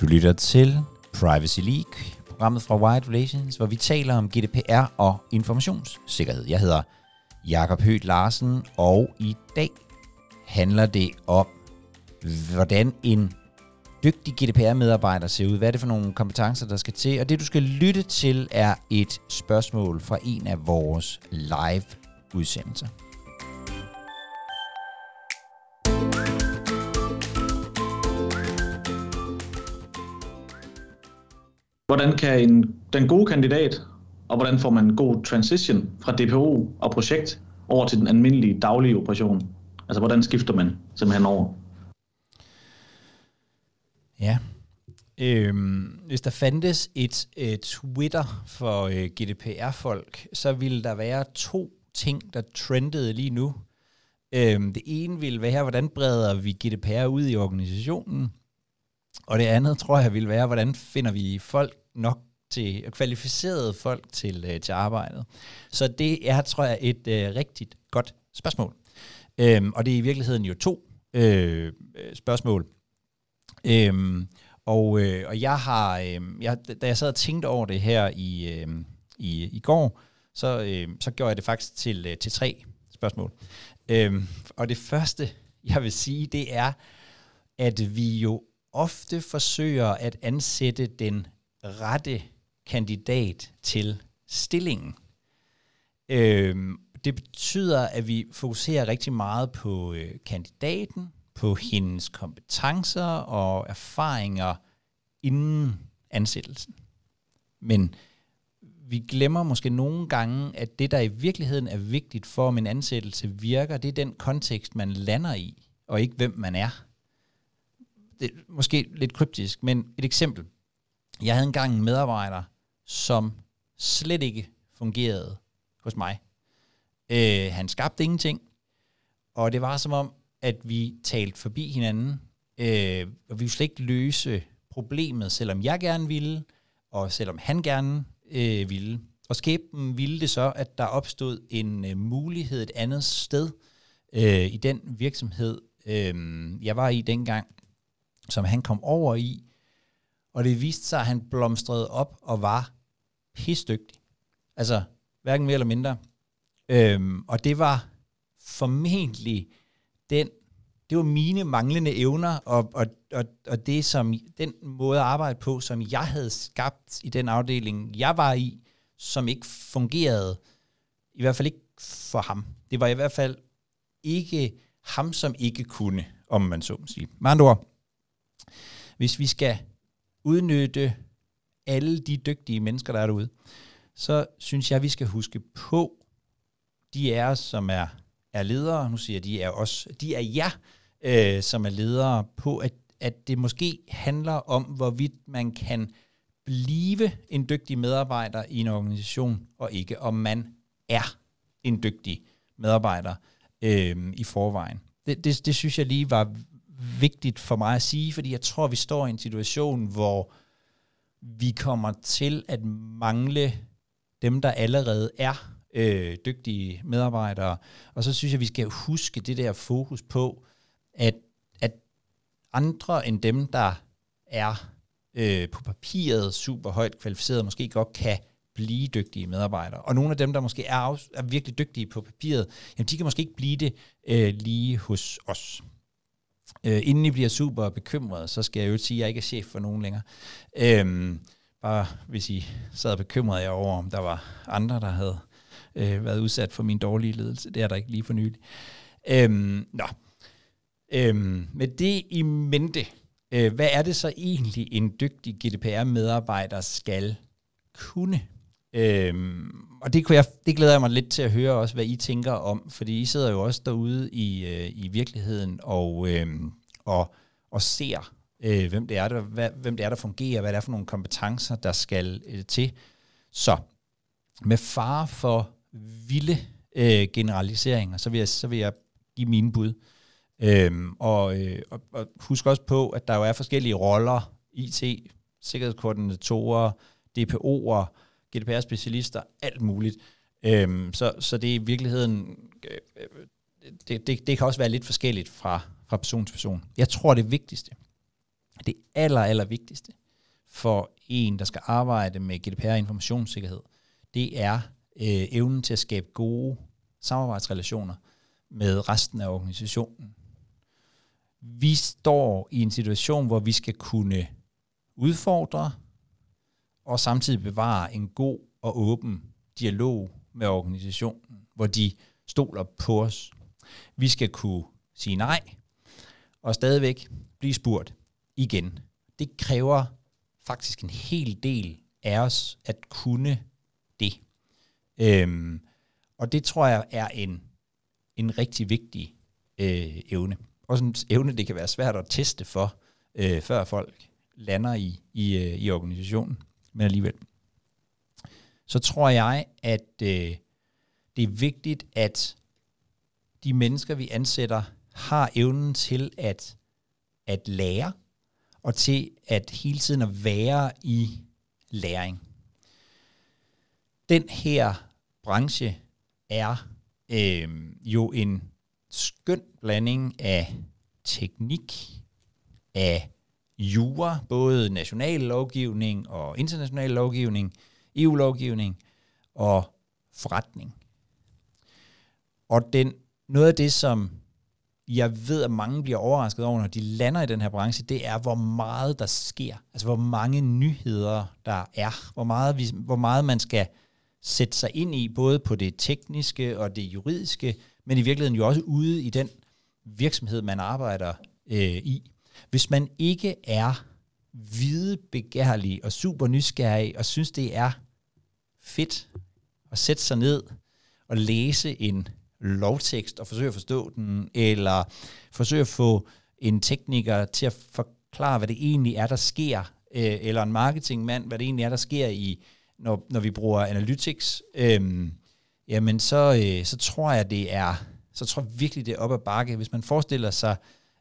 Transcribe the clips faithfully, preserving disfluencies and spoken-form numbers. Du lytter til Privacy League, programmet fra Wired Relations, hvor vi taler om G D P R og informationssikkerhed. Jeg hedder Jacob Høedt Larsen, og i dag handler det om, hvordan en dygtig G D P R-medarbejder ser ud. Hvad er det for nogle kompetencer, der skal til? Og det, du skal lytte til, er et spørgsmål fra en af vores live-udsendelser. Hvordan kan en, den gode kandidat, og hvordan får man en god transition fra D P O og projekt over til den almindelige daglige operation? Altså, hvordan skifter man simpelthen over? Ja, øhm, hvis der fandtes et, et Twitter for øh, G D P R-folk, så ville der være to ting, der trendede lige nu. Øhm, det ene ville være, hvordan breder vi G D P R ud i organisationen? Og det andet, tror jeg, ville være, hvordan finder vi folk nok til, kvalificerede folk til, øh, til arbejdet? Så det er, tror jeg, et øh, rigtigt godt spørgsmål. Øhm, og det er i virkeligheden jo to øh, spørgsmål. Øhm, og, øh, og jeg har, øh, jeg, da jeg sad og tænkte over det her i, øh, i, i går, så, øh, så gjorde jeg det faktisk til, øh, til tre spørgsmål. Øhm, og det første, jeg vil sige, det er, at vi jo ofte forsøger at ansætte den rette kandidat til stillingen. Øhm, det betyder, at vi fokuserer rigtig meget på øh, kandidaten, på hendes kompetencer og erfaringer inden ansættelsen. Men vi glemmer måske nogle gange, at det, der i virkeligheden er vigtigt for, om en ansættelse virker, det er den kontekst, man lander i, og ikke hvem man er. Det er måske lidt kryptisk, men et eksempel. Jeg havde engang en medarbejder, som slet ikke fungerede hos mig. Øh, han skabte ingenting, og det var som om, at vi talte forbi hinanden, øh, og vi ville slet ikke løse problemet, selvom jeg gerne ville, og selvom han gerne øh, ville. Og skæbnen ville det så, at der opstod en øh, mulighed et andet sted øh, i den virksomhed, øh, jeg var i dengang, som han kom over i, og det viste sig, at han blomstrede op og var pisdygtig. Altså, hverken mere eller mindre. Øh, og det var formentlig Den, det var mine manglende evner, og, og, og, og det som den måde at arbejde på, som jeg havde skabt i den afdeling, jeg var i, som ikke fungerede, i hvert fald ikke for ham. Det var i hvert fald ikke ham, som ikke kunne, om man så må sige. Med andre ord, hvis vi skal udnytte alle de dygtige mennesker, der er derude, så synes jeg, vi skal huske på de af os, som er er ledere, nu siger jeg, de er os, de er jer, øh, som er ledere på, at, at det måske handler om, hvorvidt man kan blive en dygtig medarbejder i en organisation, og ikke om man er en dygtig medarbejder øh, i forvejen. Det, det, det synes jeg lige var vigtigt for mig at sige, fordi jeg tror, vi står i en situation, hvor vi kommer til at mangle dem, der allerede er Øh, dygtige medarbejdere, og så synes jeg, vi skal huske det der fokus på, at, at andre end dem, der er øh, på papiret super højt kvalificerede, måske godt kan blive dygtige medarbejdere. Og nogle af dem, der måske er, af, er virkelig dygtige på papiret, jamen de kan måske ikke blive det øh, lige hos os. Øh, inden I bliver super bekymret, så skal jeg jo sige, at jeg ikke er chef for nogen længere. Øh, bare hvis I sad og bekymrede jer over, om der var andre, der havde Øh, været udsat for min dårlige ledelse. Det er der ikke lige for nylig. Øhm, nå. Øhm, med det i mente, øh, hvad er det så egentlig, en dygtig G D P R-medarbejder skal kunne? Øhm, og det, kunne jeg, det glæder jeg mig lidt til at høre også, hvad I tænker om, fordi I sidder jo også derude i, øh, i virkeligheden og, øh, og, og ser, øh, hvem, det er, der, hvad, hvem det er, der fungerer, hvad det er for nogle kompetencer, der skal øh, til. Så med fare for vilde øh, generaliseringer, så vil, jeg, så vil jeg give mine bud. Øhm, og, øh, og husk også på, at der jo er forskellige roller, I T, sikkerhedskoordinatorer, D P O'er, G D P R-specialister, alt muligt. Øhm, så, så det er i virkeligheden, øh, det, det, det kan også være lidt forskelligt fra, fra person til person. Jeg tror det vigtigste, det aller, aller vigtigste for en, der skal arbejde med G D P R og informationssikkerhed, det er øh, evnen til at skabe gode samarbejdsrelationer med resten af organisationen. Vi står i en situation, hvor vi skal kunne udfordre og samtidig bevare en god og åben dialog med organisationen, hvor de stoler på os. Vi skal kunne sige nej og stadigvæk blive spurgt igen. Det kræver faktisk en hel del af os at kunne det. Øhm, og det tror jeg er en, en rigtig vigtig øh, evne. Også en evne, det kan være svært at teste for, øh, før folk lander i, i, øh, i organisationen. Men alligevel. Så tror jeg, at øh, det er vigtigt, at de mennesker, vi ansætter, har evnen til at, at lære, og til at hele tiden at være i læring. Den her branche er øh, jo en skøn blanding af teknik, af jura, både national lovgivning og international lovgivning, E U-lovgivning og forretning. Og den, noget af det, som jeg ved, at mange bliver overrasket over, når de lander i den her branche, det er, hvor meget der sker. Altså, hvor mange nyheder der er. Hvor meget, vi, hvor meget man skal sætte sig ind i, både på det tekniske og det juridiske, men i virkeligheden jo også ude i den virksomhed, man arbejder øh, i. Hvis man ikke er videbegærlig og super nysgerrig, og synes, det er fedt at sætte sig ned og læse en lovtekst og forsøge at forstå den, eller forsøge at få en tekniker til at forklare, hvad det egentlig er, der sker, øh, eller en marketingmand, hvad det egentlig er, der sker, i, når, når vi bruger analytics, øh, jamen så, øh, så tror jeg, det er, så tror jeg virkelig, det er op ad bakke. Hvis man forestiller sig,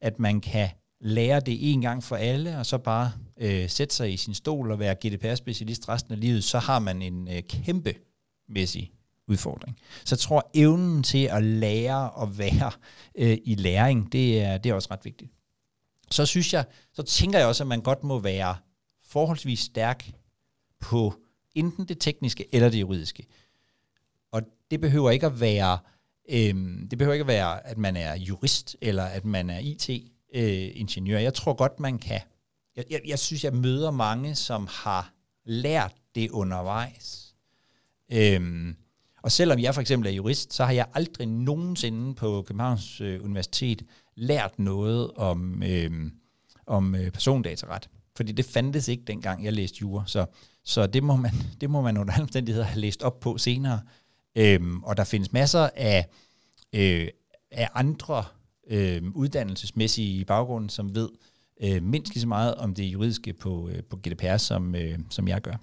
at man kan lære det en gang for alle, og så bare øh, sætte sig i sin stol og være G D P R-specialist resten af livet, så har man en øh, kæmpemæssig udfordring. Så jeg tror, evnen til at lære og være øh, i læring, det er, det er også ret vigtigt. Så synes jeg, så tænker jeg også, at man godt må være forholdsvis stærk på enten det tekniske eller det juridiske. Og det behøver ikke at være, øh, det behøver ikke at være, at man er jurist eller at man er I T-ingeniør. Jeg tror godt, man kan. Jeg, jeg, jeg synes, jeg møder mange, som har lært det undervejs. Øh, Og selvom jeg for eksempel er jurist, så har jeg aldrig nogensinde på Københavns Universitet lært noget om, øh, om persondataret. Fordi det fandtes ikke, dengang jeg læste jura. Så, så det, må man, det må man under alle omstændigheder have læst op på senere. Øhm, og der findes masser af, øh, af andre øh, uddannelsesmæssige baggrunde, som ved øh, mindst lige så meget om det juridiske på, øh, på G D P R, som, øh, som jeg gør.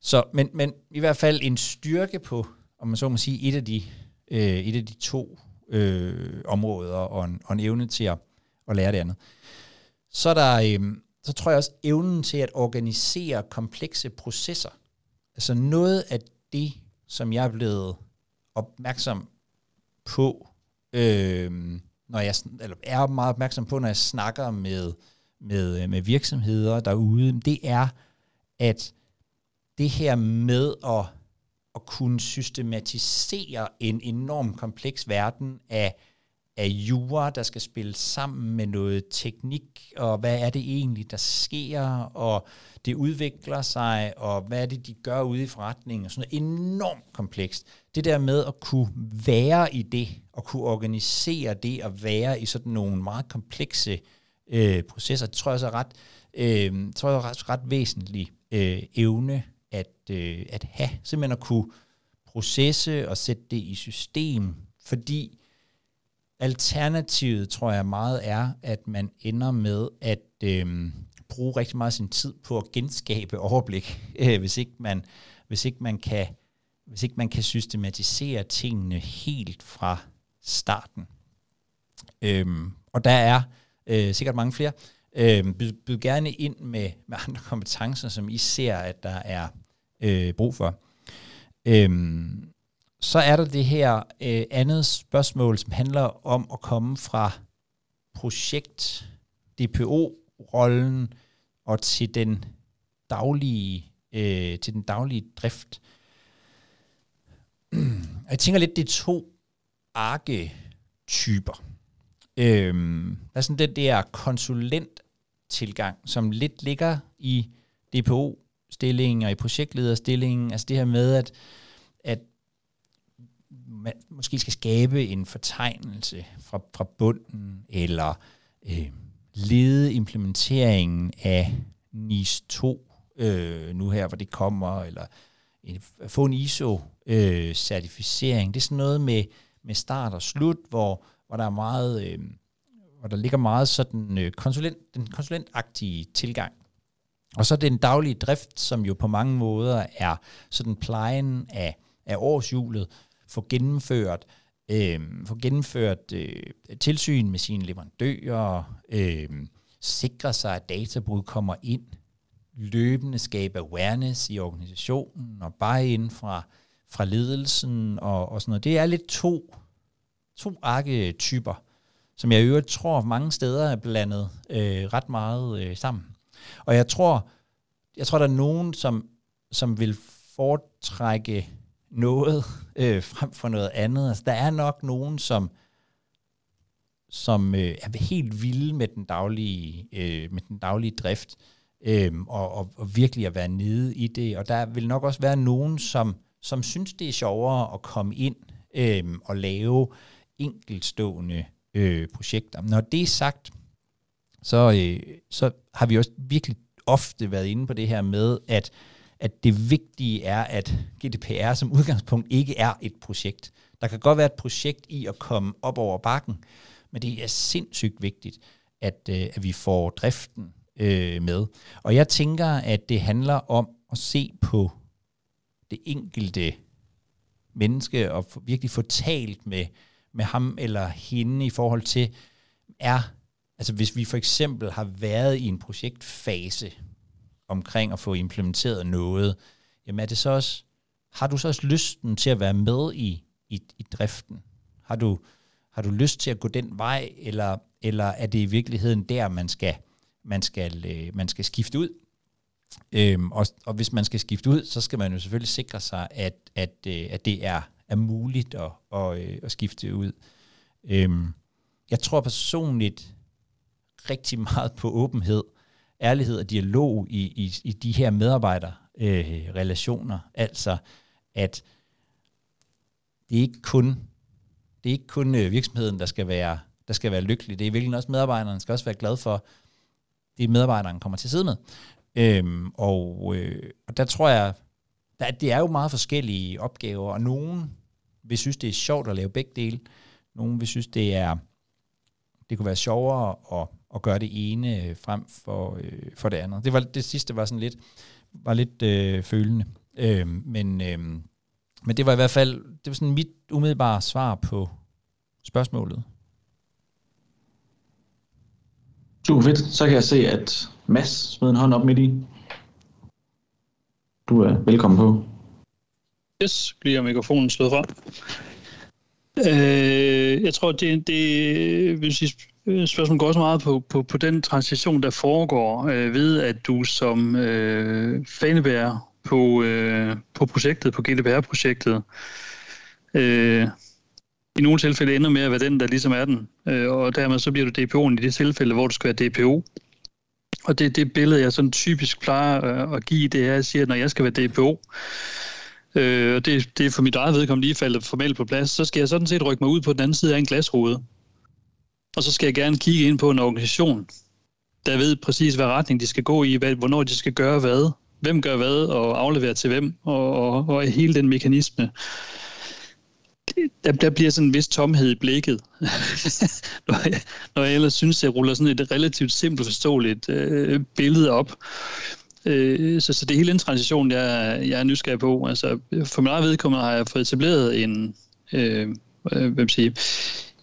Så, men, men i hvert fald en styrke på, om man så må sige, et af de, øh, et af de to øh, områder, og en, og en evne til at, at lære det andet. Så, der, øh, så tror jeg også, evnen til at organisere komplekse processer. Altså noget af det, som jeg er blevet opmærksom på, øh, når jeg eller er meget opmærksom på, når jeg snakker med, med, med virksomheder derude, det er, at det her med at, at kunne systematisere en enorm kompleks verden af, af jura, der skal spille sammen med noget teknik, og hvad er det egentlig, der sker, og det udvikler sig, og hvad er det, de gør ude i forretningen, og sådan noget enormt komplekst. Det der med at kunne være i det, og kunne organisere det, og være i sådan nogle meget komplekse øh, processer, det tror jeg så er ret, øh, tror jeg er ret, ret væsentlig øh, evne, At, øh, at have, simpelthen at kunne processe og sætte det i system, fordi alternativet, tror jeg, meget er, at man ender med at øh, bruge rigtig meget sin tid på at genskabe overblik, øh, hvis ikke man, hvis ikke man kan, hvis ikke man kan systematisere tingene helt fra starten. Øh, og der er øh, sikkert mange flere. Øh, byd, byd gerne ind med, med andre kompetencer, som I ser, at der er Øh, brug for. Øhm, så er der det her øh, andet spørgsmål, som handler om at komme fra projekt, D P O-rollen og til den daglige, øh, til den daglige drift. Jeg tænker lidt, det er to arketyper. Øhm, der er sådan den der konsulenttilgang, som lidt ligger i D P O-stillingen og i projektlederstillingen. Altså det her med, at, at man måske skal skabe en fortegnelse fra, fra bunden, eller øh, lede implementeringen af N I S to øh, nu her, hvor det kommer, eller en, få en I S O-certificering. Øh, det er sådan noget med, med start og slut, hvor, hvor, der, er meget, øh, hvor der ligger meget sådan, øh, konsulent, den konsulentagtige tilgang. Og så den daglige drift, som jo på mange måder er sådan plejen af, af årshjulet, få gennemført, øh, få gennemført øh, tilsyn med sine leverandører, øh, sikre sig, at databrud kommer ind, løbende skabe awareness i organisationen og buy-in fra, fra ledelsen og, og sådan noget. Det er lidt to, to arketyper, som jeg i øvrigt tror mange steder er blandet øh, ret meget øh, sammen. Og jeg tror, jeg tror der er nogen, som, som vil foretrække noget øh, frem for noget andet. Altså, der er nok nogen, som, som øh, er helt vilde med den daglige, øh, med den daglige drift, øh, og, og, og virkelig at være nede i det. Og der vil nok også være nogen, som, som synes, det er sjovere at komme ind øh, og lave enkeltstående øh, projekter. Når det er sagt, så, øh, så har vi også virkelig ofte været inde på det her med, at at det vigtige er, at G D P R som udgangspunkt ikke er et projekt. Der kan godt være et projekt i at komme op over bakken, men det er sindssygt vigtigt, at, at vi får driften øh, med. Og jeg tænker, at det handler om at se på det enkelte menneske, og virkelig få talt med, med ham eller hende i forhold til, er, altså hvis vi for eksempel har været i en projektfase, omkring at få implementeret noget, jamen er det så også, har du så også lysten til at være med i, i, i driften? Har du, har du lyst til at gå den vej, eller, eller er det i virkeligheden der, man skal, man skal, øh, man skal skifte ud? Øhm, og, og hvis man skal skifte ud, så skal man jo selvfølgelig sikre sig, at, at, øh, at det er, er muligt at, og, øh, at skifte ud. Øhm, jeg tror personligt rigtig meget på åbenhed, ærlighed og dialog i, i, i de her medarbejderrelationer. Øh, altså, at det er ikke kun, det er ikke kun virksomheden, der skal være, der skal være lykkelig. Det er virkelig også medarbejderen skal også være glad for, det medarbejderen kommer til at sidde med. Øhm, og, øh, og der tror jeg, der, det er jo meget forskellige opgaver, og nogen vil synes, det er sjovt at lave begge dele. Nogen vil synes, det er det kunne være sjovere at og gøre det ene frem for, øh, for det andet. Det, var, det sidste var sådan lidt, var lidt øh, følende. Øh, men, øh, men det var i hvert fald, det var sådan mit umiddelbare svar på spørgsmålet. Super fedt. Så kan jeg se, at Mads smed en hånd op midt i. Du er velkommen på. Yes, bliver mikrofonen slået fra. Øh, jeg tror, det, det vil sige, spørgsmålet går også meget på, på, på den transition, der foregår øh, ved, at du som øh, fanebærer på, øh, på projektet, på G D P R-projektet, øh, i nogle tilfælde ender med at være den, der ligesom er den. Øh, og dermed så bliver du D P O'en i det tilfælde, hvor du skal være D P O. Og det er det billede, jeg sådan typisk plejer øh, at give, det er, at jeg siger, at når jeg skal være D P O, øh, og det, det er for mit eget vedkommende lige faldet formelt på plads, så skal jeg sådan set rykke mig ud på den anden side af en glasrude. Og så skal jeg gerne kigge ind på en organisation, der ved præcis, hvad retning de skal gå i, hvad, hvornår de skal gøre hvad, hvem gør hvad, og afleverer til hvem, og, og, og hele den mekanisme. Der, der bliver sådan en vis tomhed i blikket, når, jeg, når jeg ellers synes, jeg ruller sådan et relativt simpelt forståeligt øh, billede op. Øh, så, så det er hele den transition, jeg, jeg er nysgerrig på. Altså, for mig vedkommende har jeg fået etableret en... Øh, øh, hvem siger...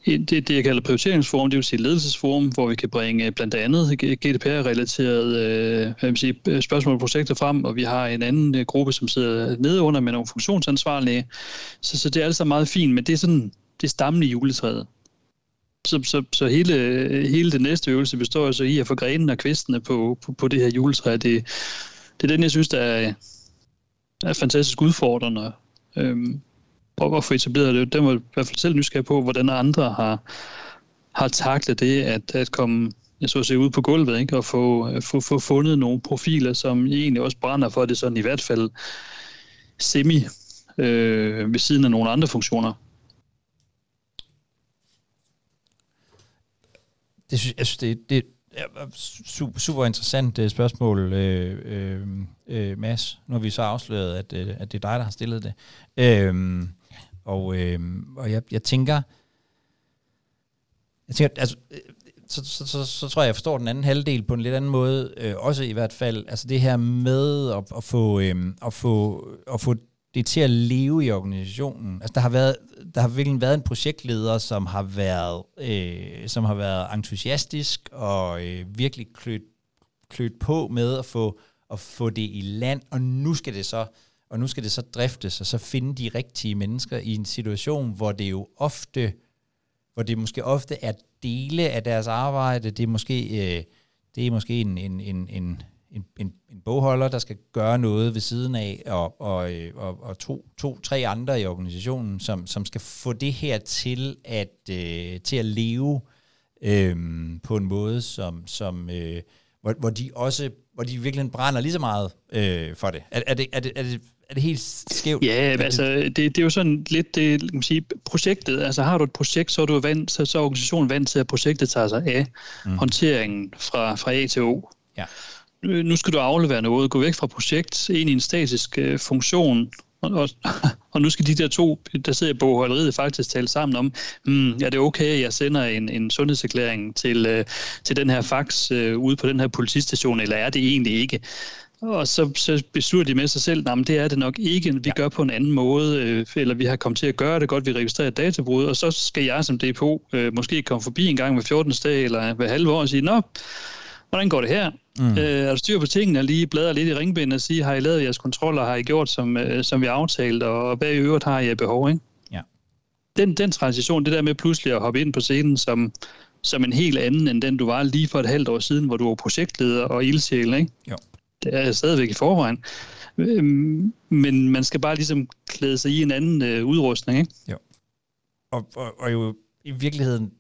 Det, det jeg kalder prioriteringsforum, det vil sige ledelsesforum, hvor vi kan bringe blandt andet G D P R-relaterede øh, hvad man siger, spørgsmål og projekter frem, og vi har en anden gruppe, som sidder nede under med nogle funktionsansvarlige. Så, så det er altså meget fint, men det er sådan det er stammen i juletræet. Så, så, så hele, hele den næste øvelse består altså i at få grenene og kvistene på, på, på det her juletræ. Det, det er den, jeg synes, der er, der er fantastisk udfordrende. Øhm, og hvorfor etableret det? Den var i hvert fald selv nysgerrig på, hvordan andre har, har taklet det, at, at komme jeg så at se ud på gulvet, ikke? Og få, få, få fundet nogle profiler, som egentlig også brænder for det, sådan i hvert fald semi øh, ved siden af nogle andre funktioner. Det synes jeg synes, det, det er super, super interessant spørgsmål, øh, øh, Mads. Nu har vi så afsløret, at, at det er dig, der har stillet det. Øh, og øh, og jeg, jeg tænker, jeg tænker altså, så, så, så, så tror jeg, jeg forstår den anden halvdel på en lidt anden måde, øh, også i hvert fald. Altså det her med at, at, få, øh, at, få, at få det til at leve i organisationen. Altså der har været... Der har virkelig været en projektleder, som har været, øh, som har været entusiastisk og øh, virkelig klødt, klødt på med at få, at få det i land, og nu skal det så, og nu skal det så driftes, og så finde de rigtige mennesker i en situation, hvor det jo ofte, hvor det måske ofte er dele af deres arbejde, det er måske, øh, det er måske en, en, en, en En, en, en bogholder, der skal gøre noget ved siden af, og, og, og, og to, to, tre andre i organisationen, som, som skal få det her til at, øh, til at leve øh, på en måde, som, som, øh, hvor, hvor de også hvor de virkelig brænder lige så meget øh, for det. Er, er det, er det, er det Er det helt skævt? Ja, altså det, det er jo sådan lidt det, kan man sige, projektet. Altså har du et projekt, så er du vant, så er organisationen vant til, at projektet tager sig af mm. håndteringen fra, fra A til O. Ja. Nu skal du aflevere noget, gå væk fra projekt, ind i en statisk øh, funktion, og, og, og nu skal de der to, der sidder i bogholderiet, faktisk tale sammen om, mm, er det okay, at jeg sender en, en sundhedserklæring til, øh, til den her fax øh, ude på den her politistation, eller er det egentlig ikke? Og så, så beslutter de med sig selv, at det er det nok ikke, vi gør på en anden måde, øh, eller vi har kommet til at gøre det godt, vi registrerer databrud, og så skal jeg som D P O øh, måske komme forbi en gang hver fjortende dag, eller hver halve år og sige, nå, hvordan går det her? Mm. Øh, er du styr på tingene, og lige bladrer lidt i ringbinden og siger, har I lavet jeres kontroller, har I gjort, som, øh, som vi aftalt, og hvad i øvrigt har I behov, ikke? Ja. Den, den transition, det der med pludselig at hoppe ind på scenen som, som en helt anden, end den du var lige for et halvt år siden, hvor du var projektleder og ildsjæl, ikke? Jo. Det er jeg stadigvæk i forvejen. Øh, men man skal bare ligesom klæde sig i en anden øh, udrustning, ikke? Jo. Og, og, og jo i virkeligheden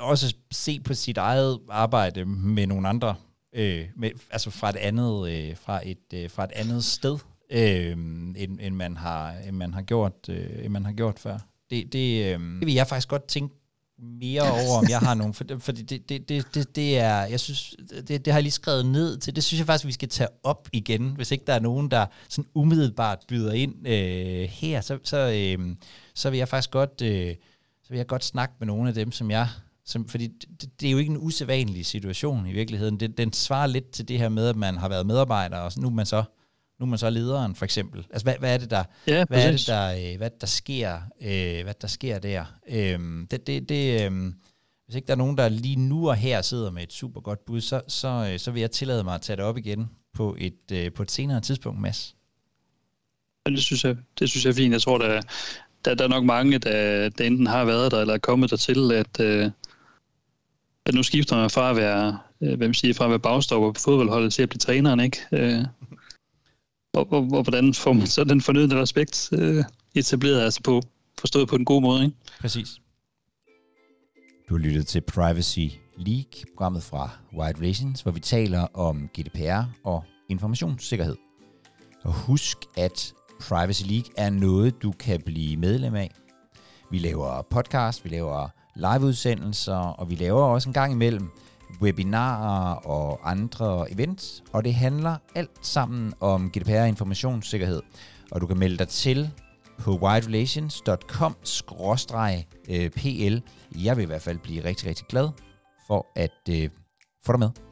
også se på sit eget arbejde med nogle andre, øh, med, altså fra et andet, øh, fra et øh, fra et andet sted, øh, end, end man har, end man har gjort, øh, end man har gjort før. Det, det, øh, det vil jeg faktisk godt tænke mere over, om jeg har nogen, for, for det, det, det, det, det er, jeg synes, det, det har jeg lige skrevet ned til. Det synes jeg faktisk, vi skal tage op igen, hvis ikke der er nogen, der sådan umiddelbart byder ind øh, her, så så øh, så vil jeg faktisk godt, øh, så vil jeg godt snakke med nogle af dem, som jeg Som, fordi det, det er jo ikke en usædvanlig situation i virkeligheden. Det, den svarer lidt til det her med, at man har været medarbejder, og nu er man så, nu er man så lederen, for eksempel. Altså, hvad, hvad er det, der, ja, hvad er det, der, hvad der sker, øh, hvad der sker der? Øh, det, det, det, øh, hvis ikke der er nogen, der lige nu og her sidder med et super godt bud, så, så, så vil jeg tillade mig at tage det op igen på et, øh, på et senere tidspunkt, Mads. Det synes jeg, det synes jeg er fint. Jeg tror, der, der, der er nok mange, der, der enten har været der, eller er kommet der til, at... Øh at nu skifter man fra at være, hvem siger, fra at være bagstopper på fodboldholdet til at blive træneren, ikke? Øh, og, og, og hvordan får man så den fornødne respekt øh, etableret, altså på, forstået på en god måde, ikke? Præcis. Du har lyttet til Privacy League, programmet fra Wired Relations, hvor vi taler om G D P R og informationssikkerhed. Og husk, at Privacy League er noget, du kan blive medlem af. Vi laver podcast, vi laver liveudsendelser, og vi laver også en gang imellem webinarer og andre events, og det handler alt sammen om G D P R informationssikkerhed, og du kan melde dig til på wiredrelations dot com slash p l. Jeg vil i hvert fald blive rigtig, rigtig glad for at øh, få dig med.